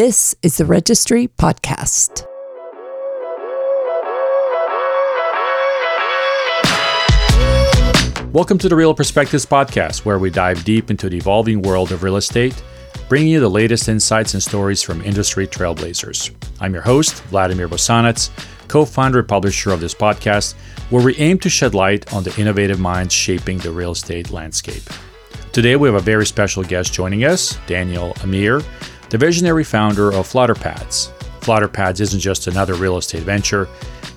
This is the Registry Podcast. Welcome to the Real Perspectives Podcast, where we dive deep into the evolving world of real estate, bringing you the latest insights and stories from industry trailblazers. I'm your host, Vladimir Bosanac, co-founder and publisher of this podcast, where we aim to shed light on the innovative minds shaping the real estate landscape. Today, we have a very special guest joining us, Daniel Ameer, the visionary founder of Flutterpads. Flutterpads isn't just another real estate venture.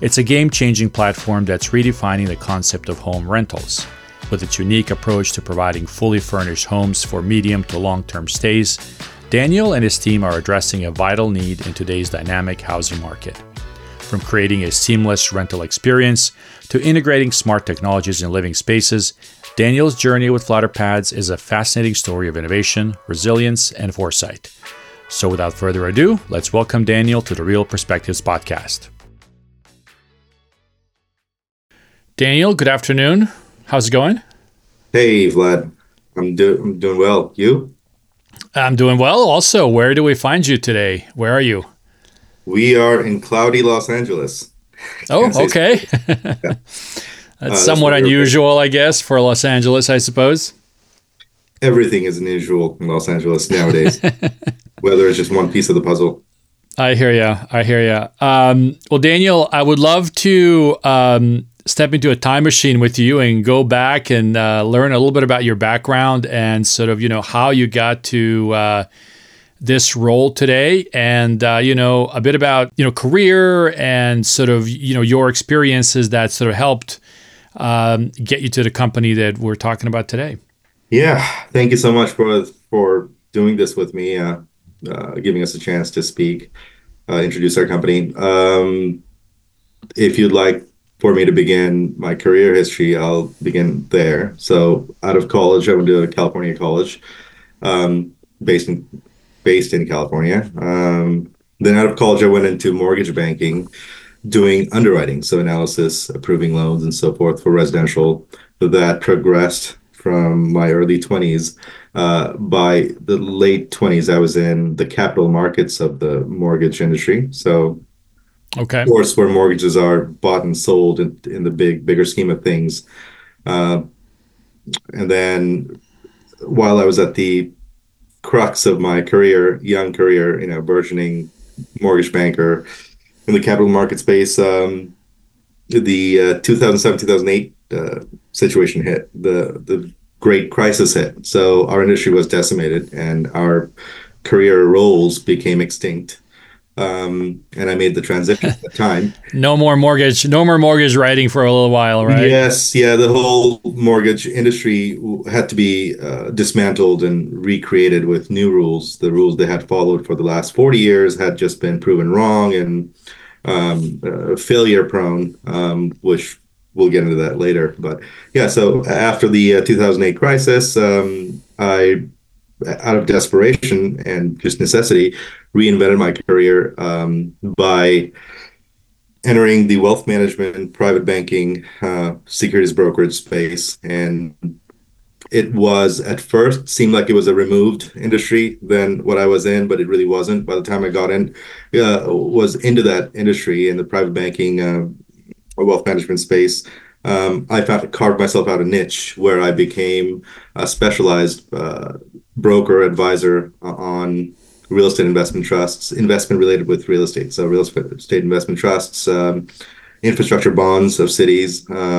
It's a game-changing platform that's redefining the concept of home rentals. With its unique approach to providing fully furnished homes for medium to long-term stays, Daniel and his team are addressing a vital need in today's dynamic housing market. From creating a seamless rental experience to integrating smart technologies in living spaces, Daniel's journey with Flutterpads is a fascinating story of innovation, resilience, and foresight. So without further ado, let's welcome Daniel to the Real Perspectives Podcast. Daniel, good afternoon. How's it going? Hey, Vlad. I'm doing well. You? I'm doing well also. Where do we find you today? Where are you? We are in cloudy Los Angeles. Oh, okay. Yeah. That's somewhat unusual, I guess, for Los Angeles, I suppose. Everything is unusual in Los Angeles nowadays. Weather is just one piece of the puzzle. I hear ya. Well, Daniel, I would love to step into a time machine with you and go back and learn a little bit about your background and sort of, how you got to this role today and, a bit about, career and sort of, your experiences that sort of helped get you to the company that we're talking about today. Yeah. Thank you so much for doing this with me. Giving us a chance to speak, introduce our company. If you'd like for me to begin my career history, I'll begin there. So out of college, I went to California College, based in California. Then out of college, I went into mortgage banking, doing underwriting. So analysis, approving loans and so forth for residential. That progressed from my early 20s. By the late 20s, I was in the capital markets of the mortgage industry. So, okay, of course, where mortgages are bought and sold in the bigger scheme of things. And then while I was at the crux of my young career, burgeoning mortgage banker in the capital market space, the 2007-2008 situation hit. The great crisis hit. So our industry was decimated and our career roles became extinct. And I made the transition at the time. No more mortgage writing for a little while, right? Yes. Yeah. The whole mortgage industry had to be dismantled and recreated with new rules. The rules they had followed for the last 40 years had just been proven wrong and failure prone, which we'll get into that later. But yeah, so after the 2008 crisis, I, out of desperation and just necessity, reinvented my career by entering the wealth management, private banking, securities brokerage space. And it was, at first, seemed like it was a removed industry than what I was in, but it really wasn't. By the time I got in, was into that industry in the private banking or wealth management space, carved myself out a niche where I became a specialized broker advisor on real estate investment trusts, investment related with real estate. So real estate investment trusts, infrastructure bonds of cities, debt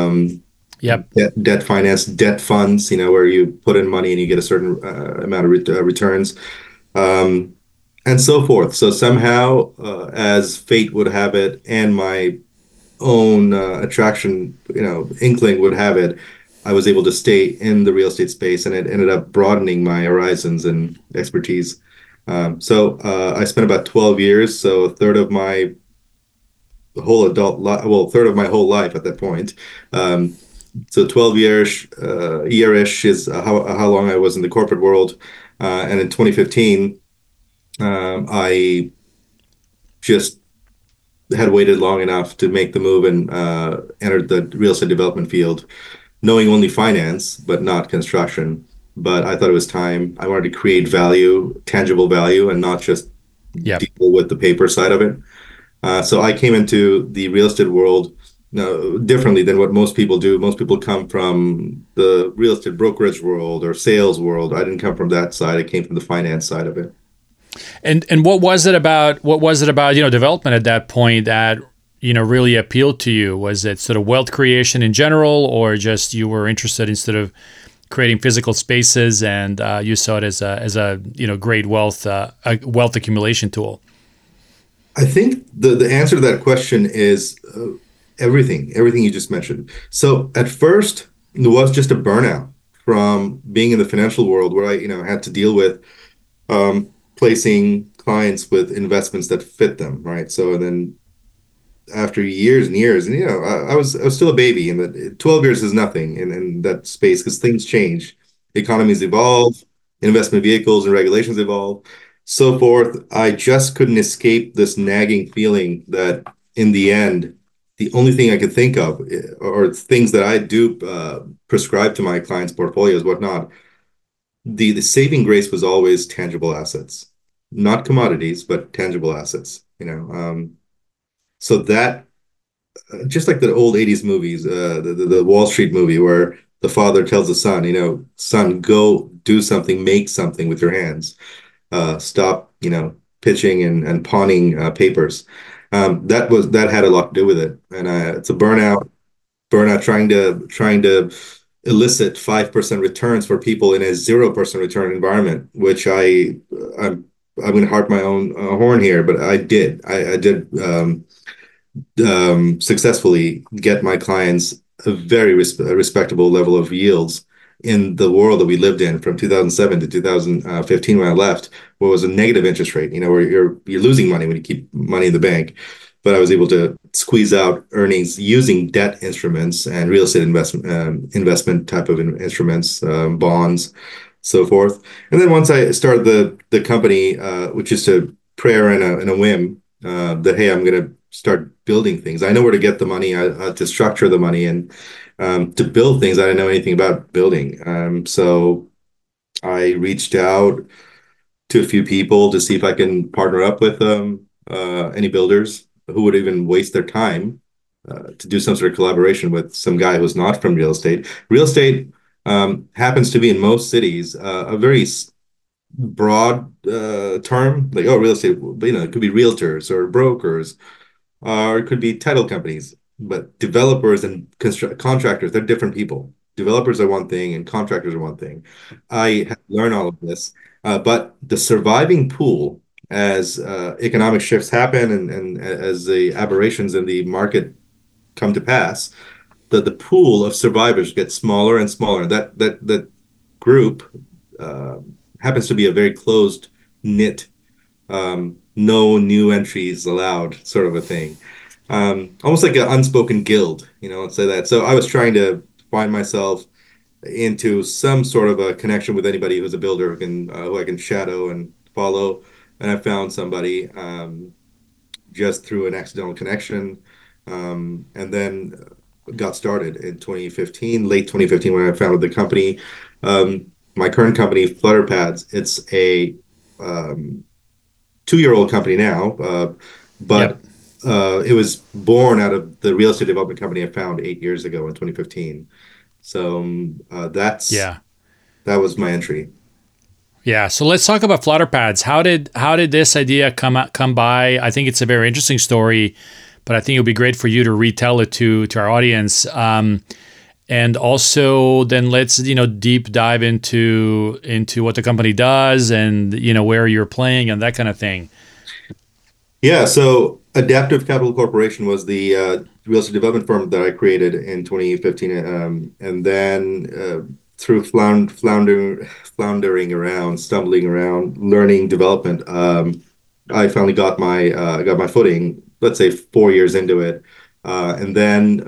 finance, debt funds, where you put in money and you get a certain amount of returns, and so forth. So somehow, as fate would have it, and my own attraction, inkling would have it, I was able to stay in the real estate space, and it ended up broadening my horizons and expertise. So I spent about 12 years, so a third of my whole life at that point. So 12 years, year-ish is how long I was in the corporate world. And in 2015, I just had waited long enough to make the move and entered the real estate development field, knowing only finance, but not construction. But I thought it was time. I wanted to create value, tangible value, and not just deal with the paper side of it. So I came into the real estate world differently than what most people do. Most people come from the real estate brokerage world or sales world. I didn't come from that side. I came from the finance side of it. And what was it about development at that point that really appealed to you? Was it sort of wealth creation in general, or just you were interested in sort of creating physical spaces and you saw it as a great wealth accumulation tool? I think the answer to that question is everything you just mentioned. So at first, it was just a burnout from being in the financial world where I, had to deal with placing clients with investments that fit them, right? So then after years and years, and I was still a baby, and that 12 years is nothing in that space because things change, economies evolve, investment vehicles and regulations evolve, so forth. I just couldn't escape this nagging feeling that in the end, the only thing I could think of, or things that I do prescribe to my clients' portfolios, whatnot, the saving grace was always tangible assets, not commodities, but tangible assets. So that, just like the old 80s movies, the Wall Street movie where the father tells the son, son, go do something, make something with your hands. Stop, pitching and pawning papers. That had a lot to do with it, and it's a burnout trying to elicit 5% returns for people in a 0% return environment, which I'm going to harp my own horn here, but I did successfully get my clients a very respectable level of yields in the world that we lived in from 2007 to 2015 when I left, what was a negative interest rate, where you're losing money when you keep money in the bank. But I was able to squeeze out earnings using debt instruments and real estate investment type of instruments, bonds, so forth. And then once I started the company, which is a prayer and a whim, that, hey, I'm going to start building things. I know where to get the money, to structure the money, and to build things I didn't know anything about building. So I reached out to a few people to see if I can partner up with any builders who would even waste their time to do some sort of collaboration with some guy who's not from real estate. Real estate happens to be in most cities a very broad term, like, oh, real estate, it could be realtors or brokers, or it could be title companies. But developers and contractors, they're different people. Developers are one thing and contractors are one thing. I learned all of this, but the surviving pool as economic shifts happen and as the aberrations in the market come to pass, the pool of survivors gets smaller and smaller. That group happens to be a very closed knit, no new entries allowed sort of a thing. Almost like an unspoken guild, let's say that. So I was trying to find myself into some sort of a connection with anybody who's a builder who I can shadow and follow. And I found somebody just through an accidental connection, and then got started in 2015, late 2015, when I founded the company. My current company, Flutterpads, it's a 2-year-old company now, but... Yep. It was born out of the real estate development company I founded 8 years ago in 2015. So that was my entry. Yeah. So let's talk about Flutterpads. How did this idea come by? I think it's a very interesting story, but I think it'll be great for you to retell it to our audience. And also then let's, deep dive into what the company does and, where you're playing and that kind of thing. Yeah. So Adaptive Capital Corporation was the real estate development firm that I created in 2015, and then through floundering around, stumbling around, learning development, I finally got my footing. Let's say 4 years into it, and then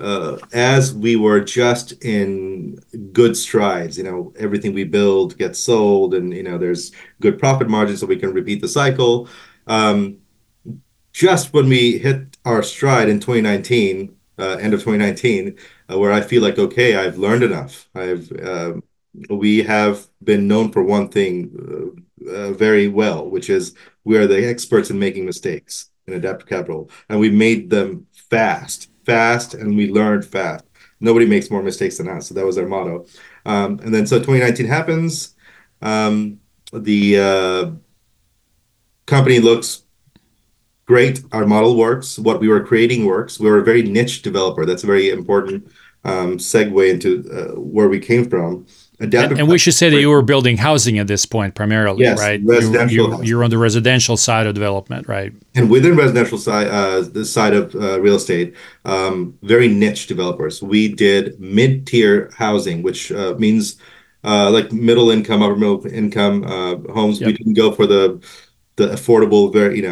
as we were just in good strides, everything we build gets sold, and there's good profit margins, so we can repeat the cycle. Just when we hit our stride in 2019, end of 2019, where I feel like, okay, I've learned enough. We have been known for one thing very well, which is we are the experts in making mistakes in Adaptive Capital, and we made them fast, and we learned fast. Nobody makes more mistakes than us. So that was our motto. And then, so 2019 happens. The company looks great. Our model works. What we were creating works. We were a very niche developer. That's a very important segue into where we came from. And we should say that you were building housing at this point primarily, yes, right? You're on the residential side of development, right? And within residential side, the side of real estate, very niche developers. We did mid-tier housing, which means like middle income, upper middle income homes. Yep. We didn't go for the affordable, very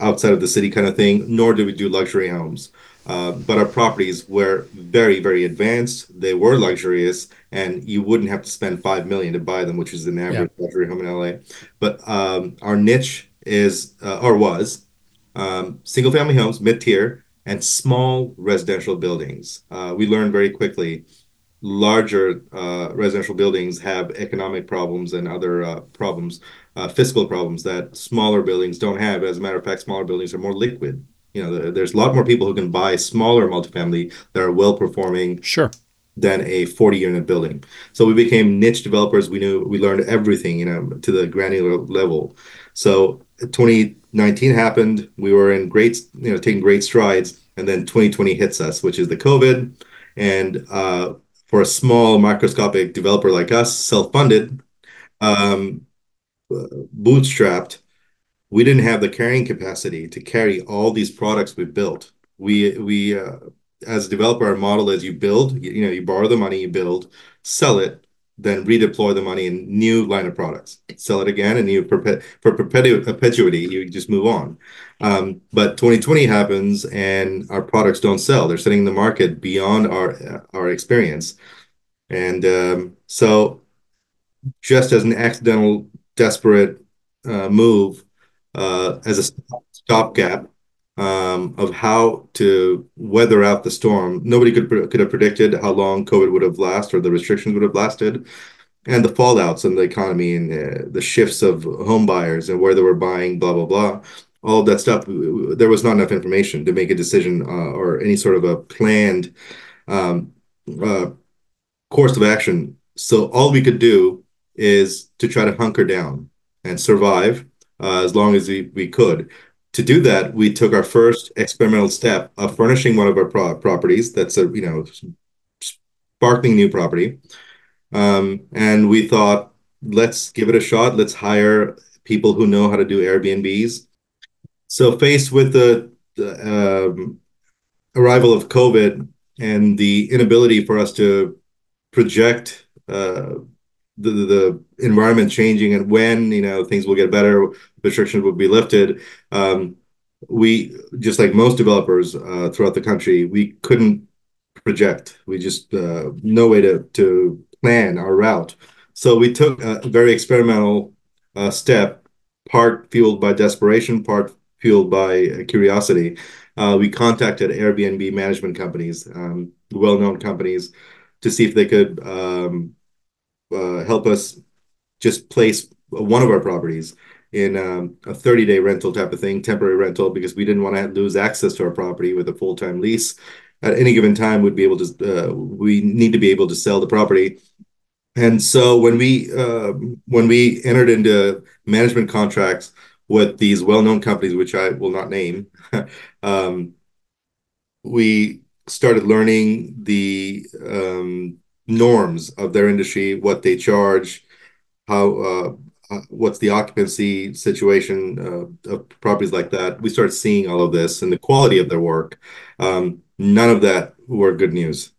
outside of the city kind of thing. Nor did we do luxury homes. But our properties were very, very advanced. They were luxurious, and you wouldn't have to spend $5 million to buy them, which is an average luxury home in LA. But our niche is, was single-family homes, mid-tier, and small residential buildings. We learned very quickly larger residential buildings have economic problems and other problems, fiscal problems that smaller buildings don't have. As a matter of fact, smaller buildings are more liquid. You know, there's a lot more people who can buy smaller multifamily that are well-performing than a 40-unit building. So we became niche developers. We learned everything, to the granular level. So 2019 happened. We were in great, taking great strides. And then 2020 hits us, which is the COVID. And for a small microscopic developer like us, self-funded, bootstrapped, we didn't have the carrying capacity to carry all these products we built. We as a developer, our model is you build, you borrow the money, you build, sell it, then redeploy the money in new line of products, sell it again, and for perpetuity, you just move on. But 2020 happens, and our products don't sell. They're sitting in the market beyond our experience. And so just as an accidental, desperate move, as a stopgap of how to weather out the storm. Nobody could have predicted how long COVID would have lasted or the restrictions would have lasted, and the fallouts in the economy and the shifts of home buyers and where they were buying, blah, blah, blah, all of that stuff. There was not enough information to make a decision or any sort of a planned course of action. So all we could do is to try to hunker down and survive as long as we could. To do that, we took our first experimental step of furnishing one of our properties. That's a sparkling new property, and we thought, let's give it a shot. Let's hire people who know how to do Airbnbs. So faced with the arrival of COVID and the inability for us to project the environment changing and when things will get better, restrictions will be lifted, we, just like most developers throughout the country, we couldn't project. We just no way to plan our route. So we took a very experimental step, part fueled by desperation, part fueled by curiosity. We contacted Airbnb management companies, well-known companies, to see if they could help us just place one of our properties in a 30-day rental type of thing, temporary rental, because we didn't want to lose access to our property with a full-time lease. At any given time, we need to be able to sell the property. And so when we entered into management contracts with these well-known companies, which I will not name, we started learning the norms of their industry, what they charge, how, what's the occupancy situation of properties like that. We started seeing all of this and the quality of their work. None of that were good news.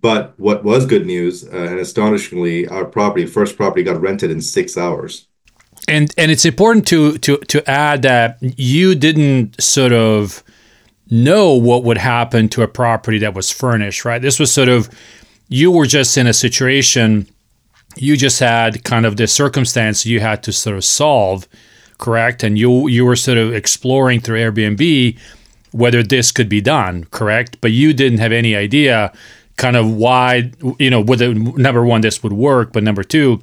But what was good news, and astonishingly, our first property got rented in 6 hours. And it's important to add that you didn't sort of know what would happen to a property that was furnished, right? This was sort of, you were just in a situation, you just had kind of the circumstance you had to sort of solve, correct? And you were sort of exploring through Airbnb whether this could be done, correct? But you didn't have any idea kind of why, whether, number one, this would work, but number two,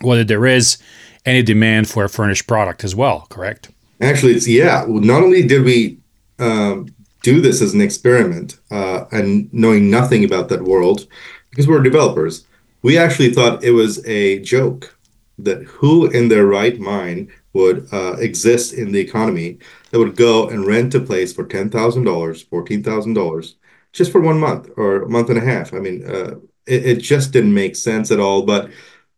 whether there is any demand for a furnished product as well, correct? Actually, not only did we do this as an experiment and knowing nothing about that world, because we're developers, we actually thought it was a joke that who in their right mind would exist in the economy that would go and rent a place for $10,000, $14,000 just for 1 month or a month and a half. I mean, it just didn't make sense at all. But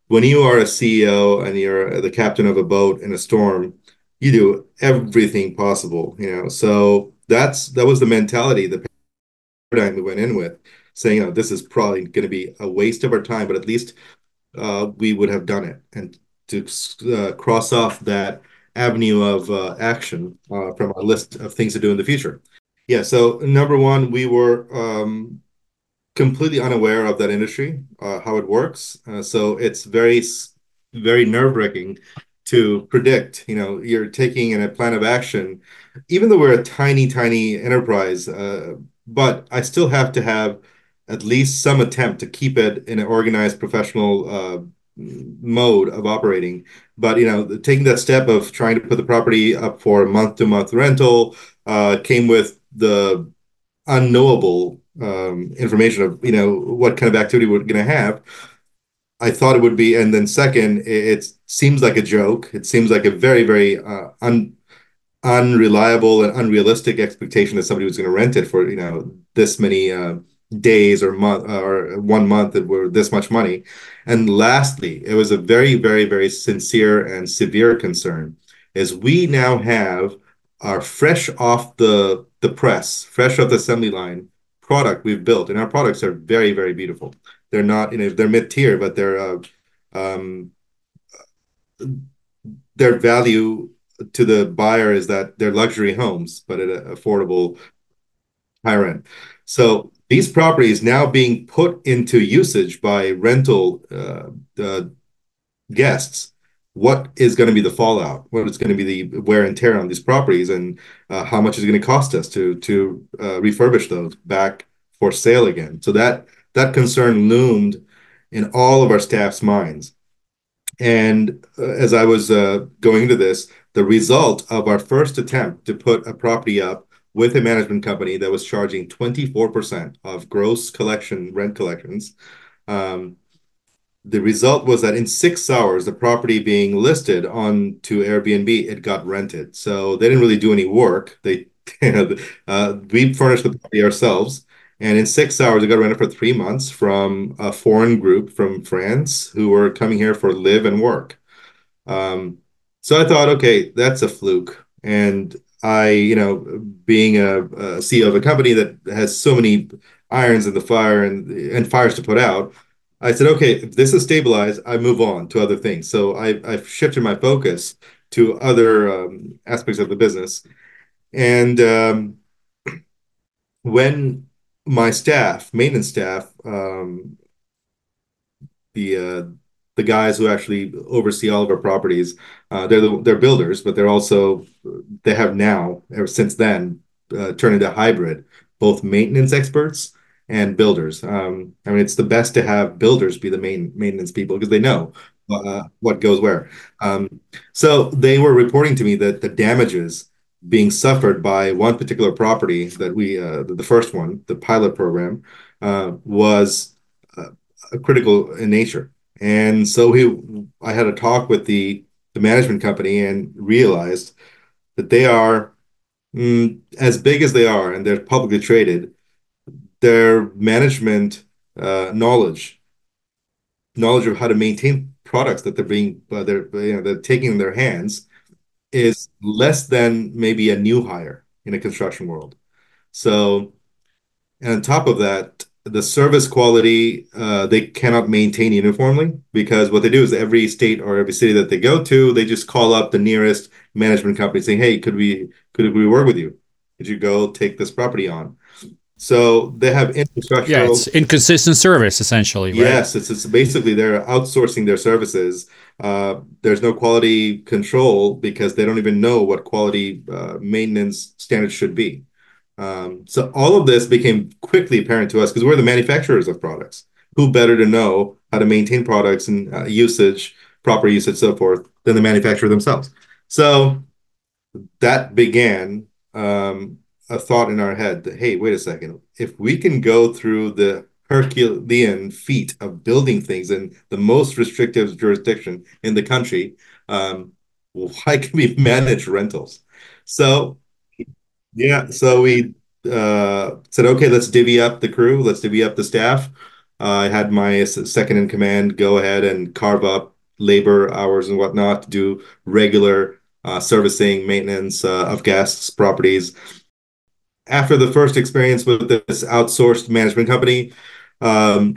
when you are a CEO and you're the captain of a boat in a storm, you do everything possible, you know. So that was the mentality, the paradigm we went in with, saying, you know, this is probably going to be a waste of our time, but at least we would have done it. And to cross off that avenue of action from our list of things to do in the future. Yeah, so number one, we were completely unaware of that industry, how it works. So it's very, very nerve-wracking to predict. You know, you're taking in a plan of action, even though we're a tiny, tiny enterprise, but I still have to have at least some attempt to keep it in an organized professional mode of operating. But, you know, taking that step of trying to put the property up for a month-to-month rental came with the unknowable information of, you know, what kind of activity we're going to have. I thought it would be, and then second, it seems like a joke. It seems like a very, very unreliable and unrealistic expectation that somebody was going to rent it for, you know, this many days or month or 1 month that were this much money. And lastly, it was a very, very, very sincere and severe concern, is we now have our fresh off the press, fresh off the assembly line product we've built, and our products are very, very beautiful. They're not, you know, they're mid-tier, but their value to the buyer is that they're luxury homes, but at an affordable high rent. So these properties now being put into usage by rental guests, what is going to be the fallout? What is going to be the wear and tear on these properties, and how much is going to cost us to refurbish those back for sale again? So that concern loomed in all of our staff's minds. And as I was going into this, the result of our first attempt to put a property up with a management company that was charging 24% of gross rent collections, the result was that in 6 hours, the property being listed on to Airbnb, it got rented. So they didn't really do any work. We furnished the property ourselves. And in 6 hours, I got rented for 3 months from a foreign group from France who were coming here for live and work. So I thought, okay, that's a fluke. And I, you know, being a CEO of a company that has so many irons in the fire and fires to put out, I said, okay, if this is stabilized, I move on to other things. So I've shifted my focus to other aspects of the business. And when my staff, maintenance staff, the guys who actually oversee all of our properties, they're builders, but they're also, they have now, ever since then, turned into hybrid, both maintenance experts and builders. I mean, it's the best to have builders be the main maintenance people because they know what goes where. So they were reporting to me that the damages being suffered by one particular property that we, the first one, the pilot program, was critical in nature. And so I had a talk with the management company and realized that they are, as big as they are and they're publicly traded, their management knowledge of how to maintain products that they're taking in their hands is less than maybe a new hire in a construction world. So, and on top of that, the service quality, they cannot maintain uniformly, because what they do is every state or every city that they go to, they just call up the nearest management company saying, hey, could we work with you? Could you go take this property on? So they have infrastructure. Yeah, it's inconsistent service, essentially, right? Yes, it's basically they're outsourcing their services. There's no quality control because they don't even know what quality maintenance standards should be. So all of this became quickly apparent to us because we're the manufacturers of products. Who better to know how to maintain products and usage proper use, and so forth, than the manufacturer themselves. So that began a thought in our head that, hey, wait a second, if we can go through the Herculean feat of building things in the most restrictive jurisdiction in the country, why can we manage rentals? So, yeah, so we said, okay, let's divvy up the crew, let's divvy up the staff. I had my second in command go ahead and carve up labor hours and whatnot to do regular servicing, maintenance of guests' properties. After the first experience with this outsourced management company,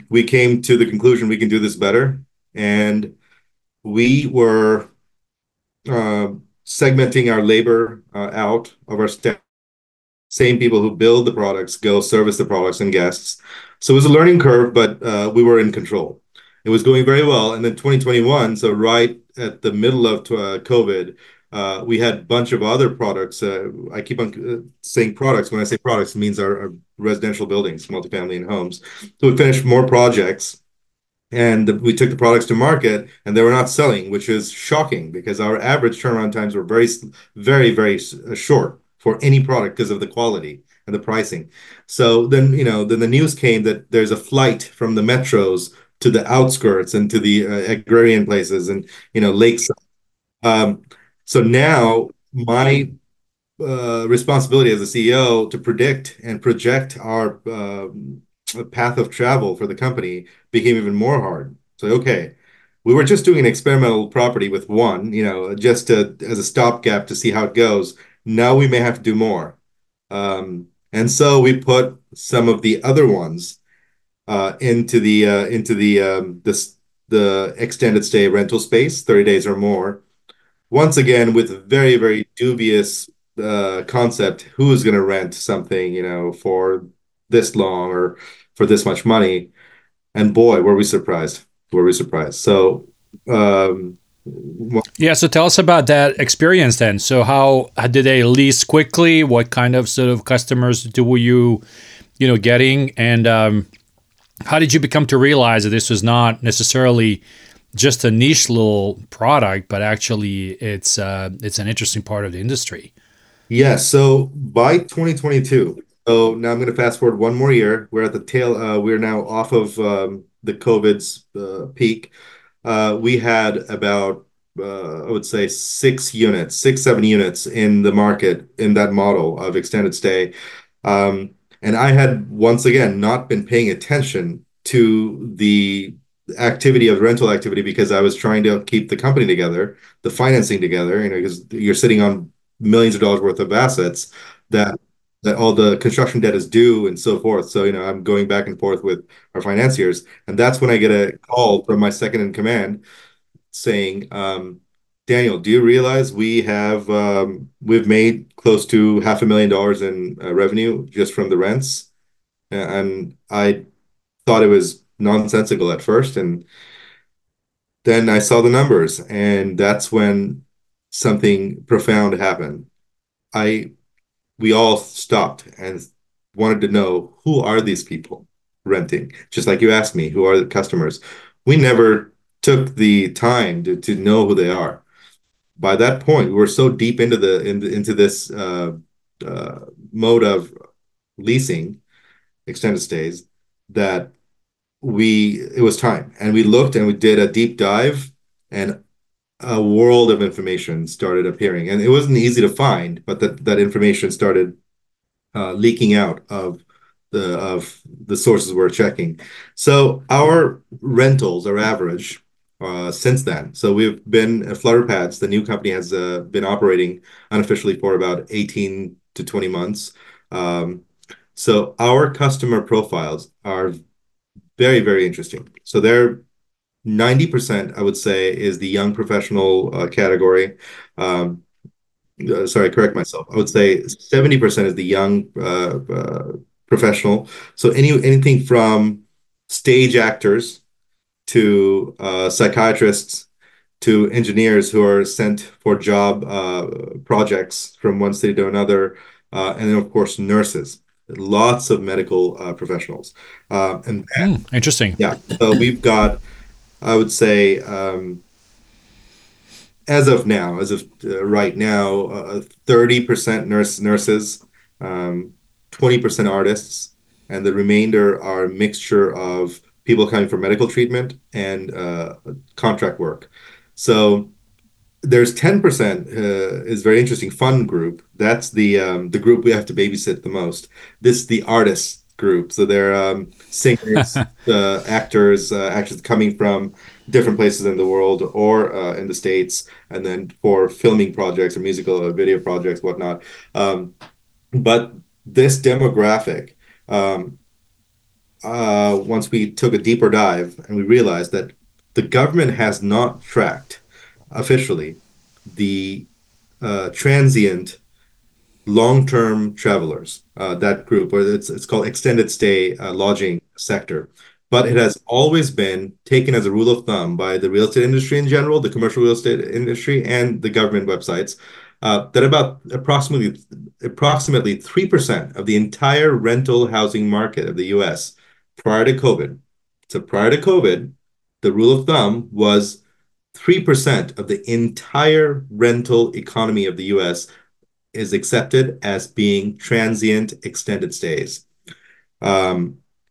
we came to the conclusion we can do this better. And we were segmenting our labor out of our staff. Same people who build the products go service the products and guests. So it was a learning curve, but we were in control. It was going very well. And then 2021, so right at the middle of COVID, we had a bunch of other products. I keep on saying products. When I say products, it means our residential buildings, multifamily and homes. So we finished more projects, and we took the products to market, and they were not selling, which is shocking because our average turnaround times were very, very, very short for any product because of the quality and the pricing. So then, you know, then the news came that there's a flight from the metros to the outskirts and to the agrarian places and, you know, lakes. So now my responsibility as a CEO to predict and project our path of travel for the company became even more hard. So, okay, we were just doing an experimental property with one, you know, just as a stopgap to see how it goes. Now we may have to do more. And so we put some of the other ones into the extended stay rental space, 30 days or more. Once again, with very, very dubious concept, who's going to rent something, you know, for this long or for this much money? And boy, were we surprised. Were we surprised. So, yeah, so tell us about that experience then. So how did they lease quickly? What kind of sort of customers were you getting? And how did you become to realize that this was not necessarily just a niche little product, but actually it's an interesting part of the industry? Yeah. So by 2022, so now I'm going to fast forward one more year. We're at the tail. We're now off of the COVID's peak. We had about, I would say, 6, 7 units in the market in that model of extended stay. And I had, once again, not been paying attention to the activity of rental activity because I was trying to keep the company together, the financing together, you know, because you're sitting on millions of dollars worth of assets that all the construction debt is due and so forth. So, you know, I'm going back and forth with our financiers. And that's when I get a call from my second in command saying, Daniel, do you realize we've made close to $500,000 in revenue just from the rents? And I thought it was nonsensical at first. And then I saw the numbers, and that's when something profound happened. We all stopped and wanted to know, who are these people renting? Just like you asked me, who are the customers? We never took the time to know who they are. By that point, we were so deep into this mode of leasing extended stays that it was time. And we looked and we did a deep dive, and a world of information started appearing. And it wasn't easy to find, but that information started leaking out of the sources we're checking. So our rentals are average since then. So we've been Flutterpads, the new company, has been operating unofficially for about 18 to 20 months. So our customer profiles are very, very interesting. So they're 90%, I would say, is the young professional category. Sorry, correct myself. I would say 70% is the young professional. So anything from stage actors to psychiatrists to engineers who are sent for job projects from one city to another, and then, of course, nurses. Lots of medical professionals. Interesting. Yeah. So we've got, I would say as of right now, 30% nurses, 20% artists, and the remainder are a mixture of people coming for medical treatment and contract work. So there's 10% is very interesting, fun group. That's the group we have to babysit the most. This the artists group. So they're singers, actors coming from different places in the world or in the States, and then for filming projects or musical or video projects, whatnot. But this demographic, once we took a deeper dive and we realized that the government has not tracked officially the transient long-term travelers, that group, or it's called extended stay lodging sector. But it has always been taken as a rule of thumb by the real estate industry in general, the commercial real estate industry, and the government websites, that about approximately 3% of the entire rental housing market of the U.S. prior to COVID. So prior to COVID, the rule of thumb was 3% of the entire rental economy of the U.S. is accepted as being transient extended stays.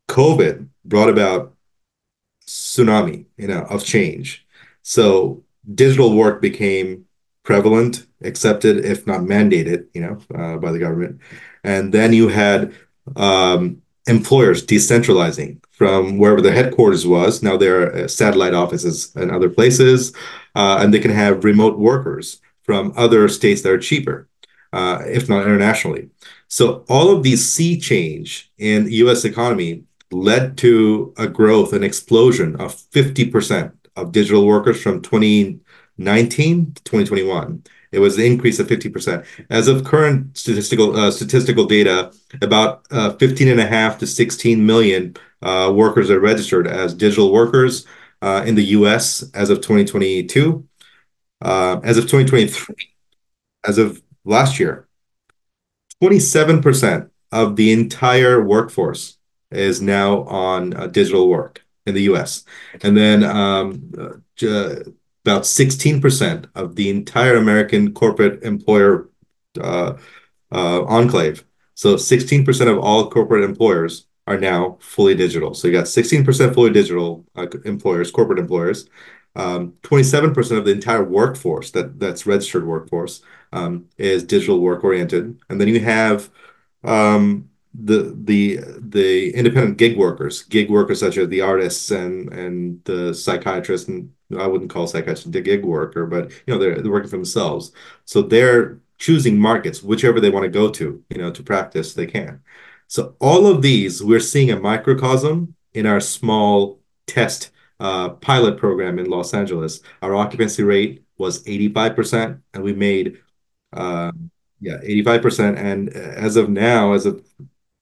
COVID brought about tsunami, of change. So digital work became prevalent, accepted, if not mandated, by the government. And then you had employers decentralizing from wherever the headquarters was. Now there are satellite offices in other places, and they can have remote workers from other states that are cheaper, if not internationally. So all of these sea change in the U.S. economy led to a growth, an explosion of 50% of digital workers from 2019 to 2021. It was an increase of 50%. As of current statistical data, about 15.5 to 16 million workers are registered as digital workers in the U.S. as of 2022. As of 2023, as of last year, 27% of the entire workforce is now on digital work in the U.S. And then about 16% of the entire American corporate employer enclave. So 16% of all corporate employers are now fully digital. So you got 16% fully digital employers, corporate employers, 27% of the entire workforce, that's registered workforce, is digital work oriented. And then you have the independent gig workers such as the artists and the psychiatrists, and I wouldn't call psychiatrists a gig worker, but they're working for themselves, so they're choosing markets whichever they want to go to, to practice, they can. So all of these, we're seeing a microcosm in our small test pilot program in Los Angeles. Our occupancy rate was 85%, and we made 85%, and as of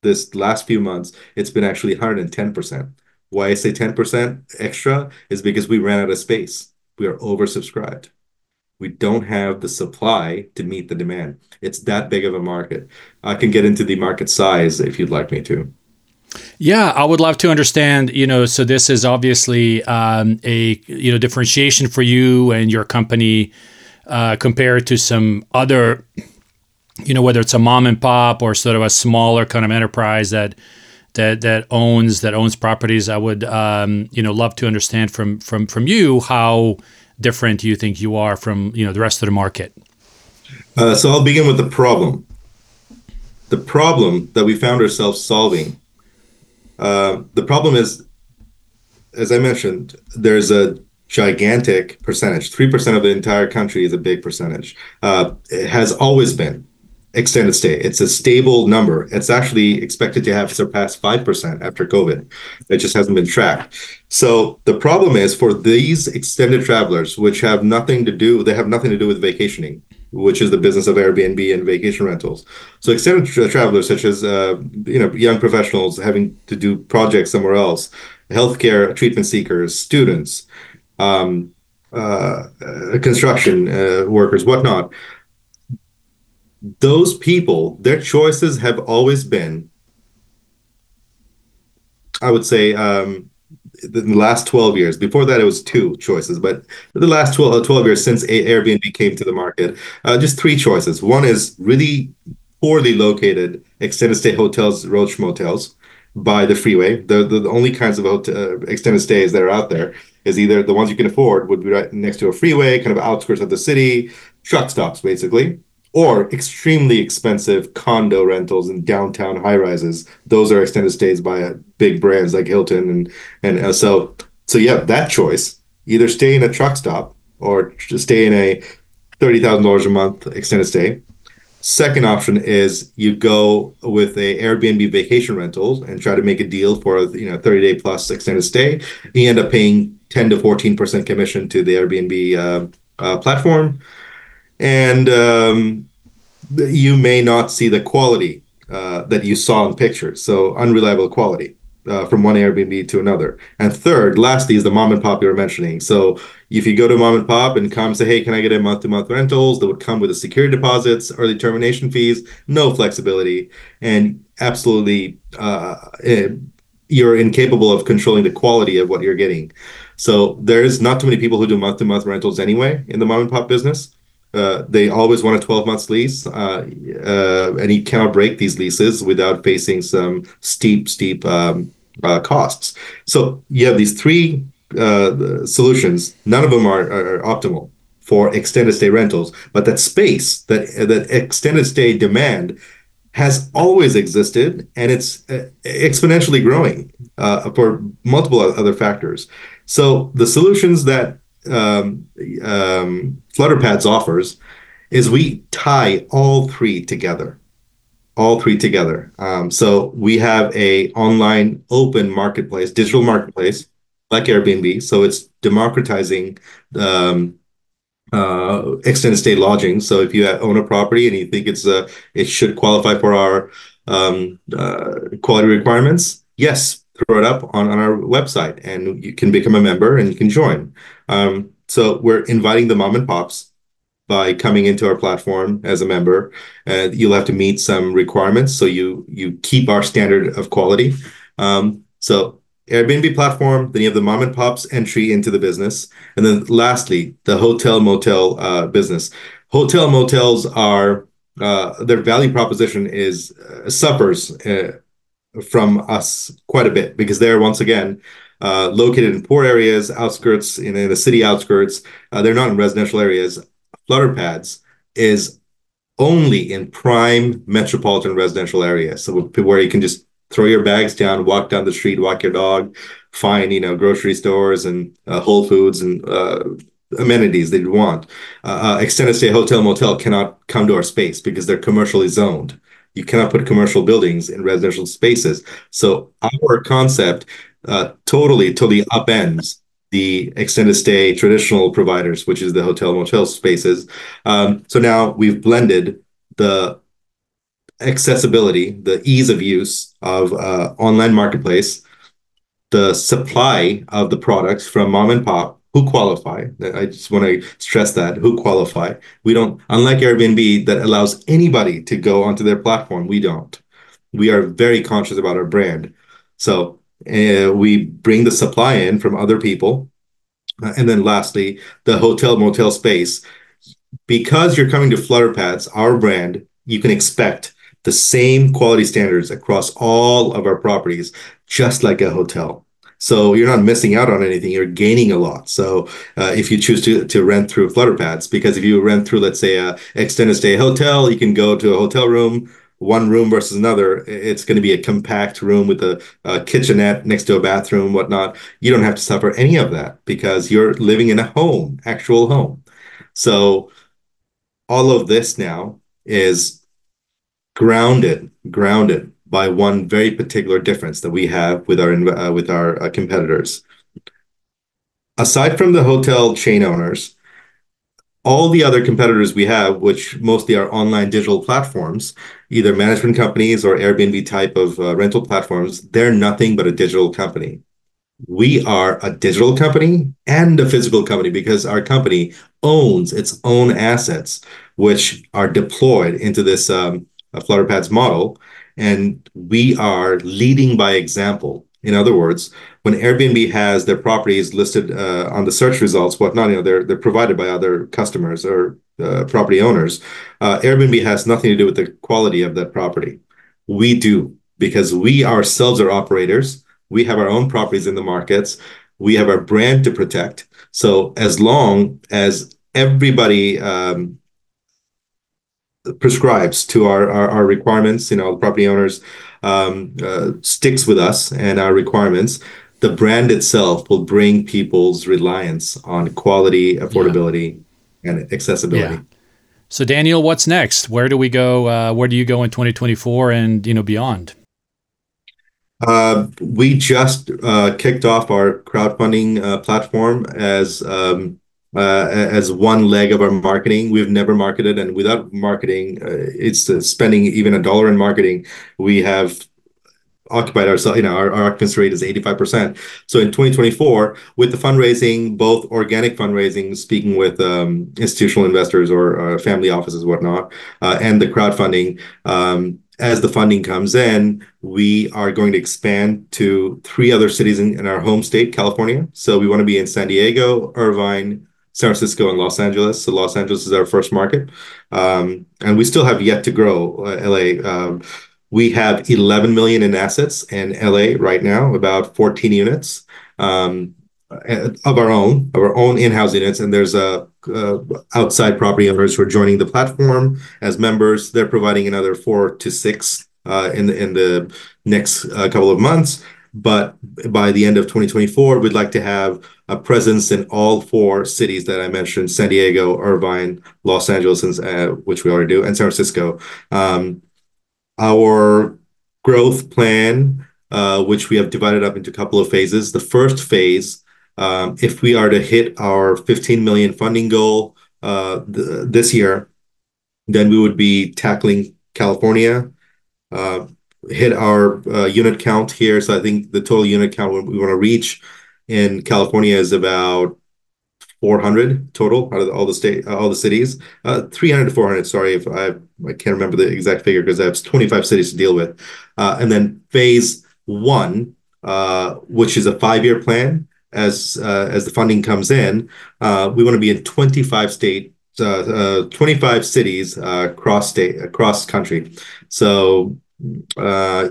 this last few months, it's been actually 110%. Why I say 10% extra is because we ran out of space. We are oversubscribed. We don't have the supply to meet the demand. It's that big of a market. I can get into the market size if you'd like me to. Yeah, I would love to understand, so this is obviously a differentiation for you and your company compared to some other, whether it's a mom and pop or sort of a smaller kind of enterprise that owns properties. I would love to understand from you how different you think you are from the rest of the market. So I'll begin with the problem. The problem that we found ourselves solving. The problem is, as I mentioned, there's a gigantic percentage. 3% of the entire country is a big percentage. It has always been extended stay. It's a stable number. It's actually expected to have surpassed 5% after COVID. It just hasn't been tracked. So the problem is, for these extended travelers, which have nothing to do, they have nothing to do with vacationing, which is the business of Airbnb and vacation rentals. So extended travelers, such as young professionals having to do projects somewhere else, healthcare treatment seekers, students, construction workers, whatnot. Those people, their choices have always been, I would say, in the last 12 years. Before that, it was two choices, but the last 12 years since Airbnb came to the market, just three choices. One is really poorly located extended stay hotels, roach motels by the freeway. The only kinds of extended stays that are out there is either the ones you can afford would be right next to a freeway, kind of outskirts of the city, truck stops basically, or extremely expensive condo rentals in downtown high-rises. Those are extended stays by big brands like Hilton. So you have that choice, either stay in a truck stop or stay in a $30,000 a month extended stay. Second option is you go with a Airbnb vacation rentals and try to make a deal for a 30-day plus extended stay. You end up paying 10 to 14% commission to the Airbnb platform. And you may not see the quality that you saw in pictures. So unreliable quality from one Airbnb to another. And third, lastly, is the mom and pop you were mentioning. So if you go to mom and pop and come say, hey, can I get a month-to-month rentals? That would come with the security deposits, early termination fees, no flexibility, and absolutely you're incapable of controlling the quality of what you're getting. So there's not too many people who do month-to-month rentals anyway in the mom and pop business. They always want a 12-month lease, and you cannot break these leases without facing some steep costs. So you have these three solutions. None of them are optimal for extended stay rentals, but that space, that extended stay demand has always existed, and it's exponentially growing for multiple other factors. So the solutions that Flutterpads offers is we tie all three together. So we have a online open marketplace, digital marketplace like Airbnb. So it's democratizing extended stay lodging. So if you own a property and you think it should qualify for our quality requirements, yes, throw it up on our website and you can become a member and you can join. So we're inviting the mom and pops by coming into our platform as a member. You'll have to meet some requirements so you keep our standard of quality. So Airbnb platform, then you have the mom and pop's entry into the business. And then lastly, the hotel motel business. Hotel motels are, their value proposition is suffers from us quite a bit because they're once again located in poor areas, outskirts, in the city outskirts. They're not in residential areas. Flutterpads is only in prime metropolitan residential areas, so where you can just throw your bags down, walk down the street, walk your dog, find grocery stores and Whole Foods and amenities that you want. Extended stay hotel motel cannot come to our space because they're commercially zoned. You cannot put commercial buildings in residential spaces. So our concept totally upends the extended stay traditional providers, which is the hotel motel spaces. So now we've blended the accessibility, the ease of use of online marketplace, the supply of the products from mom and pop, who qualify. I just want to stress that, who qualify. We don't, unlike Airbnb that allows anybody to go onto their platform, we don't. We are very conscious about our brand. So we bring the supply in from other people. And then lastly, the hotel motel space. Because you're coming to Flutterpads, our brand, you can expect the same quality standards across all of our properties, just like a hotel. So you're not missing out on anything. You're gaining a lot. So if you choose to rent through Flutterpads, because if you rent through, let's say, a extended stay hotel, you can go to a hotel room, one room versus another. It's going to be a compact room with a kitchenette next to a bathroom, whatnot. You don't have to suffer any of that because you're living in a home, actual home. So all of this now is grounded by one very particular difference that we have with our competitors. Aside from the hotel chain owners, all the other competitors we have, which mostly are online digital platforms, either management companies or Airbnb type of rental platforms, they're nothing but a digital company. We are a digital company and a physical company because our company owns its own assets, which are deployed into this Flutterpads model. And we are leading by example In other words, when Airbnb has their properties listed on the search results, whatnot, they're provided by other customers or property owners. Airbnb has nothing to do with the quality of that property. We do, because we ourselves are operators. We have our own properties in the markets. We have our brand to protect. So as long as everybody prescribes to our requirements, the property owners sticks with us and our requirements, the brand itself will bring people's reliance on quality, affordability, and accessibility. Yeah. So Daniel, what's next? Where do we go? Where do you go in 2024 and beyond? We just kicked off our crowdfunding platform as one leg of our marketing. We've never marketed, and without marketing, it's spending even $1 in marketing. We have occupied ourselves, our occupancy rate is 85%. So in 2024, with the fundraising, both organic fundraising, speaking with institutional investors or family offices, whatnot, and the crowdfunding, as the funding comes in, we are going to expand to 3 other cities in our home state, California. So we want to be in San Diego, Irvine, San Francisco, and Los Angeles. So Los Angeles is our first market. And we still have yet to grow LA. We have 11 million in assets in LA right now, about 14 units of our own in-house units. And there's outside property owners who are joining the platform as members. They're providing another 4 to 6 in the next couple of months. But by the end of 2024, we'd like to have a presence in all 4 cities that I mentioned: San Diego, Irvine, Los Angeles, which we already do, and San Francisco. Our growth plan, which we have divided up into a couple of phases. The first phase, if we are to hit our $15 million funding goal this year, then we would be tackling California, hit our unit count here. So I think the total unit count we want to reach in California is about 400 total out of all the cities, 300 to 400. Sorry if I can't remember the exact figure, because I have 25 cities to deal with. And then phase one, which is a 5-year plan, as the funding comes in, we want to be in 25 states, 25 cities across country. So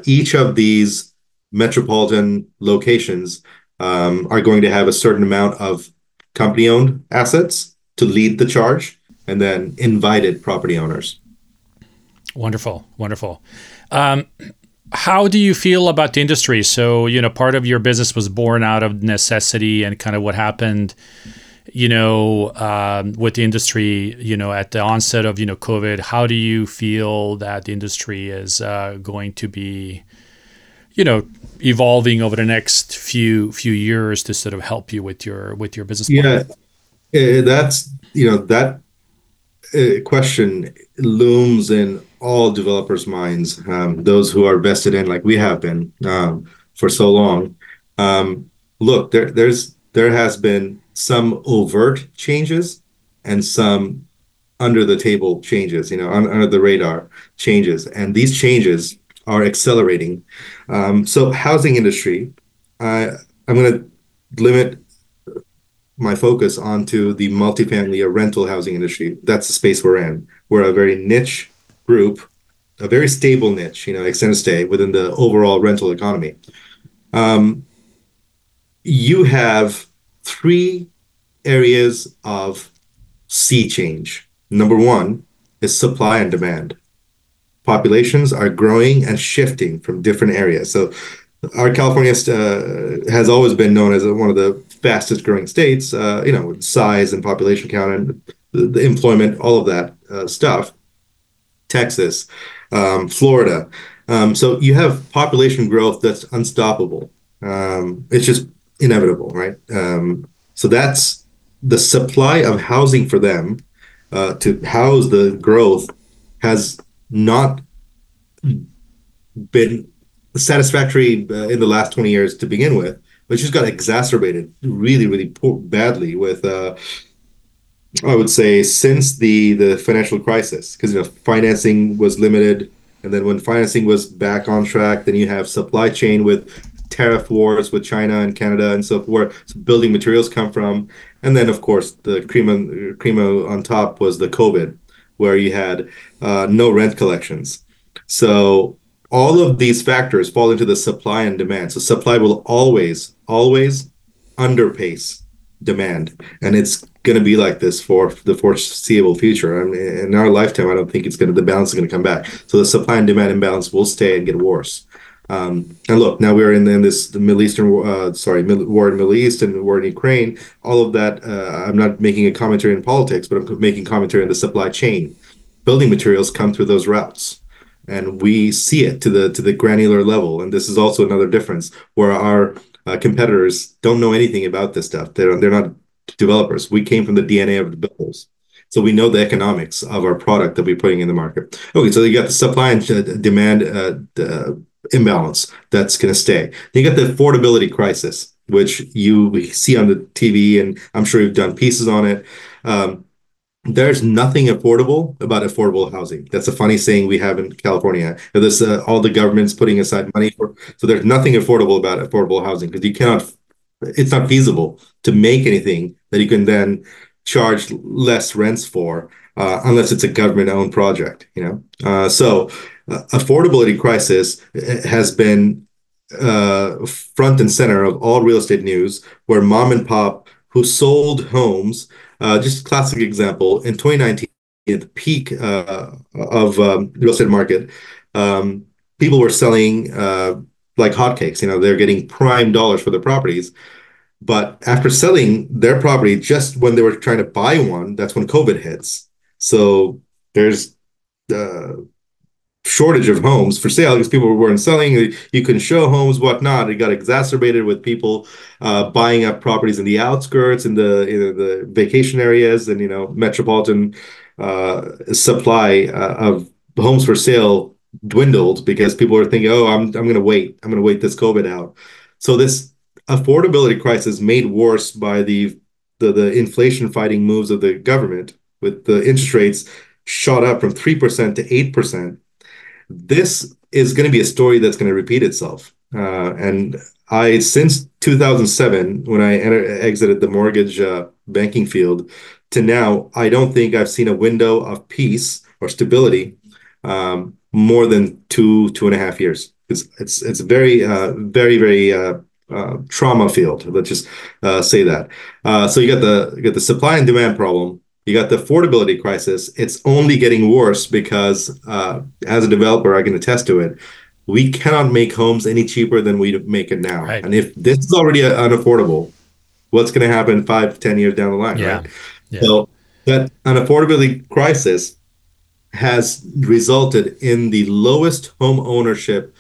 each of these metropolitan locations are going to have a certain amount of company-owned assets to lead the charge, and then invited property owners. Wonderful. How do you feel about the industry? So, part of your business was born out of necessity and kind of what happened, with the industry, at the onset of, COVID. How do you feel that the industry is going to be, evolving over the next few years to sort of help you with your business plan? Yeah, that's, that question looms in all developers' minds, those who are vested in, like we have been for so long. Look, there has been some overt changes and some under the table changes, under the radar changes, and these changes are accelerating. So housing industry, I'm going to limit my focus onto the multifamily or rental housing industry. That's the space we're in. We're a very niche group, a very stable niche, extended stay within the overall rental economy. You have 3 areas of sea change. Number 1 is supply and demand. Populations are growing and shifting from different areas. So our California has always been known as one of the fastest growing states, with size and population count and the employment, all of that stuff. Texas, Florida. So you have population growth that's unstoppable. It's just inevitable, right? So that's the supply of housing for them to house the growth has not been satisfactory in the last 20 years to begin with, but just got exacerbated really badly with I would say since the financial crisis, because financing was limited, and then when financing was back on track, then you have supply chain with tariff wars with China and Canada and so forth, so building materials come from. And then, of course, the cream on top was the COVID, where you had no rent collections. So all of these factors fall into the supply and demand. So supply will always, always underpace demand. And it's going to be like this for the foreseeable future. I mean, in our lifetime, I don't think the balance is going to come back. So the supply and demand imbalance will stay and get worse. And look, now we're in this war in the Middle East and war in Ukraine. All of that, I'm not making a commentary in politics, but I'm making commentary on the supply chain. Building materials come through those routes. And we see it to the granular level. And this is also another difference where our competitors don't know anything about this stuff. They're not developers. We came from the DNA of the builders. So we know the economics of our product that we're putting in the market. Okay, so you got the supply and demand imbalance that's going to stay. Then you got the affordability crisis, which you see on the TV, and I'm sure you've done pieces on it. There's nothing affordable about affordable housing. That's a funny saying we have in California. This all the government's putting aside money for. So there's nothing affordable about affordable housing because you cannot. It's not feasible to make anything that you can then charge less rents for, unless it's a government-owned project. So affordability crisis has been front and center of all real estate news, where mom and pop who sold homes. Just a classic example, in 2019, at the peak of the real estate market, people were selling like hotcakes. They're getting prime dollars for their properties. But after selling their property, just when they were trying to buy one, that's when COVID hits. So there's shortage of homes for sale because people weren't selling. You can show homes, whatnot. It got exacerbated with people buying up properties in the outskirts, in the vacation areas, and metropolitan supply of homes for sale dwindled because people are thinking, oh, I'm going to wait this COVID out. So this affordability crisis made worse by the inflation fighting moves of the government, with the interest rates shot up from 3% to 8%. This is going to be a story that's going to repeat itself. And since 2007, when I exited the mortgage banking field, to now, I don't think I've seen a window of peace or stability more than two and a half years. It's very, very, very trauma field. Let's just say that. So you got the supply and demand problem. You got the affordability crisis. It's only getting worse because, as a developer, I can attest to it. We cannot make homes any cheaper than we make it now. Right. And if this is already unaffordable, what's going to happen 5-10 years down the line? Yeah. Right? Yeah. So that unaffordability crisis has resulted in the lowest home ownership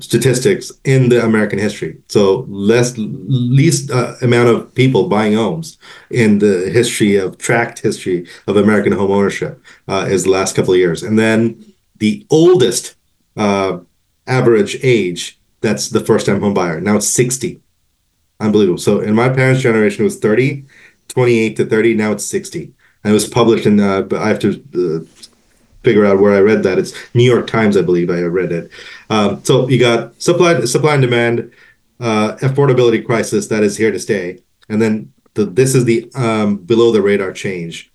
statistics in the American history. So least amount of people buying homes in the history of American home ownership is the last couple of years. And then the oldest average age, that's the first time home buyer. Now it's 60. Unbelievable. So in my parents' generation, it was 30, 28 to 30. Now it's 60. And it was published in, I have to figure out where I read that. It's New York Times, I believe I read it. So you got supply and demand, affordability crisis that is here to stay. And then this is the below the radar change.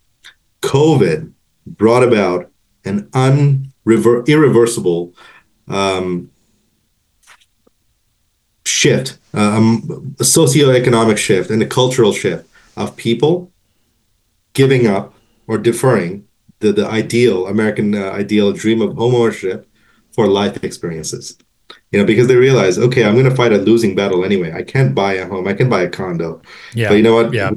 COVID brought about an irreversible shift, a socioeconomic shift and a cultural shift of people giving up or deferring the ideal American ideal dream of home ownership for life experiences, because they realize, okay, I'm going to fight a losing battle anyway. I can't buy a home. I can buy a condo. Yeah. But you know what? Yeah.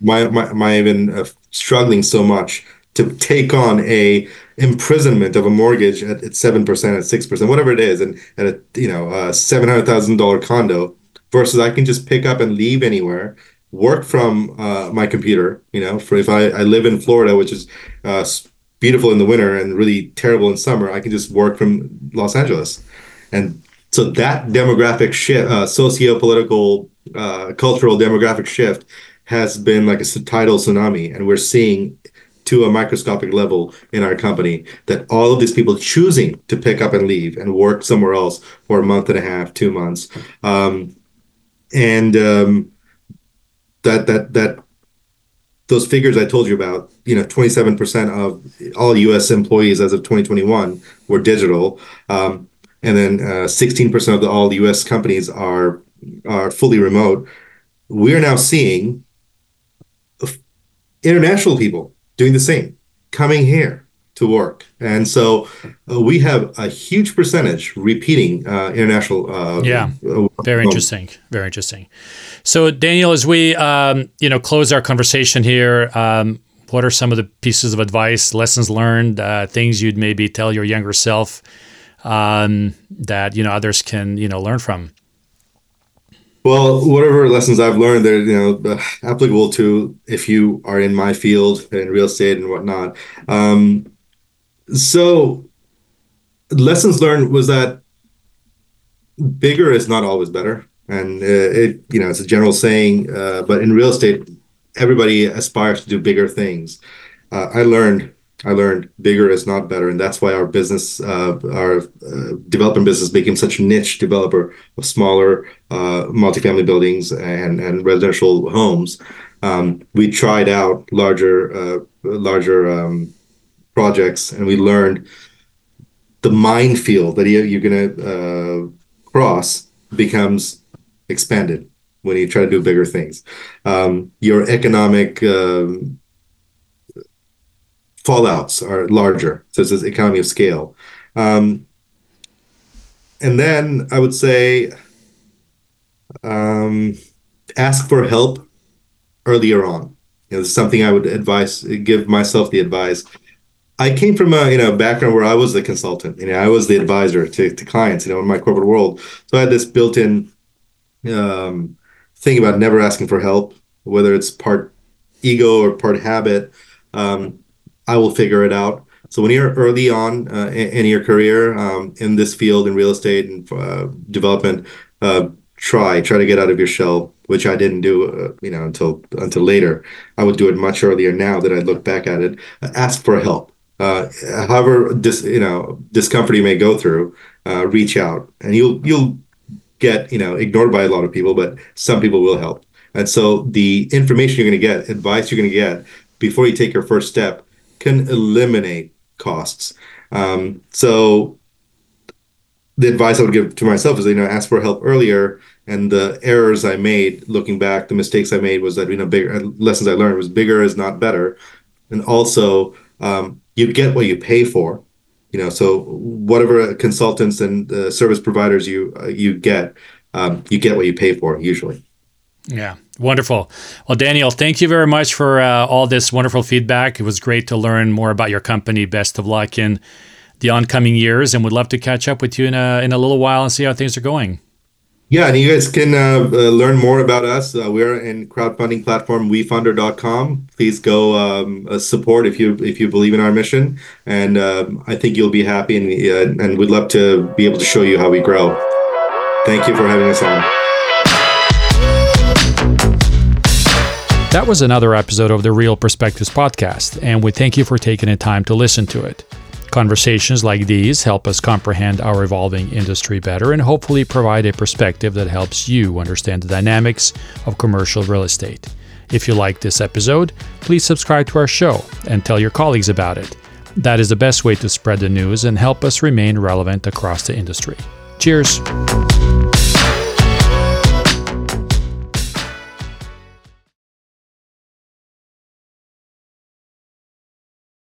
Why am I even struggling so much to take on a imprisonment of a mortgage at 7%, at 6%, whatever it is, and at a $700,000 condo versus I can just pick up and leave anywhere. Work from my computer, for if I live in Florida, which is beautiful in the winter and really terrible in summer, I can just work from Los Angeles. And so that demographic shift, socio-political, cultural demographic shift has been like a tidal tsunami. And we're seeing to a microscopic level in our company, that all of these people choosing to pick up and leave and work somewhere else for a month and a half, 2 months. Those figures I told you about, 27% of all U.S. employees as of 2021 were digital, and then 16% of all U.S. companies are fully remote. We're now seeing international people doing the same, coming here to work. And so we have a huge percentage repeating international. Very interesting. Very interesting. So Daniel, as we, close our conversation here, what are some of the pieces of advice, lessons learned, things you'd maybe tell your younger self that, others can, learn from? Well, whatever lessons I've learned, they're applicable to if you are in my field in real estate and whatnot. So lessons learned was that bigger is not always better. And it's a general saying, but in real estate, everybody aspires to do bigger things. I learned bigger is not better. And that's why our business, our development business became such a niche developer of smaller multifamily buildings and residential homes. We tried out larger projects, and we learned the minefield that you're going to cross becomes expanded when you try to do bigger things. Your economic fallouts are larger. So it's this economy of scale. And then I would say ask for help earlier on. This is something I would give myself the advice. I came from a background where I was the consultant. I was the advisor to clients. In my corporate world, so I had this built-in thing about never asking for help, whether it's part ego or part habit. I will figure it out. So when you're early on in your career in this field, in real estate and development, try to get out of your shell, which I didn't do, until later. I would do it much earlier now that I look back at it. Ask for help. However discomfort you may go through, reach out, and you'll get ignored by a lot of people, but some people will help. And so the information you're going to get, advice you're going to get before you take your first step, can eliminate costs. So the advice I would give to myself is ask for help earlier. And the errors I made, looking back, the mistakes I made was that lessons I learned was bigger is not better, and also. You get what you pay for, so whatever consultants and service providers you get what you pay for usually. Yeah. Wonderful. Well, Daniel, thank you very much for all this wonderful feedback. It was great to learn more about your company. Best of luck in the oncoming years. And we'd love to catch up with you in a little while and see how things are going. Yeah, and you guys can learn more about us. We're in crowdfunding platform wefunder.com. Please go support if you believe in our mission, and I think you'll be happy. And we'd love to be able to show you how we grow. Thank you for having us on. That was another episode of the Real Perspectives Podcast, and we thank you for taking the time to listen to it. Conversations like these help us comprehend our evolving industry better and hopefully provide a perspective that helps you understand the dynamics of commercial real estate. If you like this episode, please subscribe to our show and tell your colleagues about it. That is the best way to spread the news and help us remain relevant across the industry. Cheers.